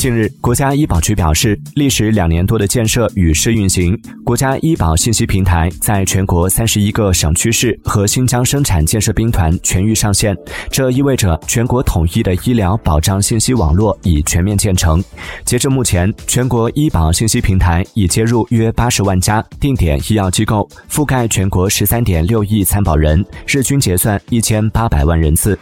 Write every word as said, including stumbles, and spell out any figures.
近日，国家医保局表示，历时两年多的建设与试运行，国家医保信息平台在全国三十一个省区市和新疆生产建设兵团全域上线，这意味着全国统一的医疗保障信息网络已全面建成。截至目前，全国医保信息平台已接入约八十万家定点医药机构，覆盖全国十三点六亿参保人，日均结算一千八百万人次。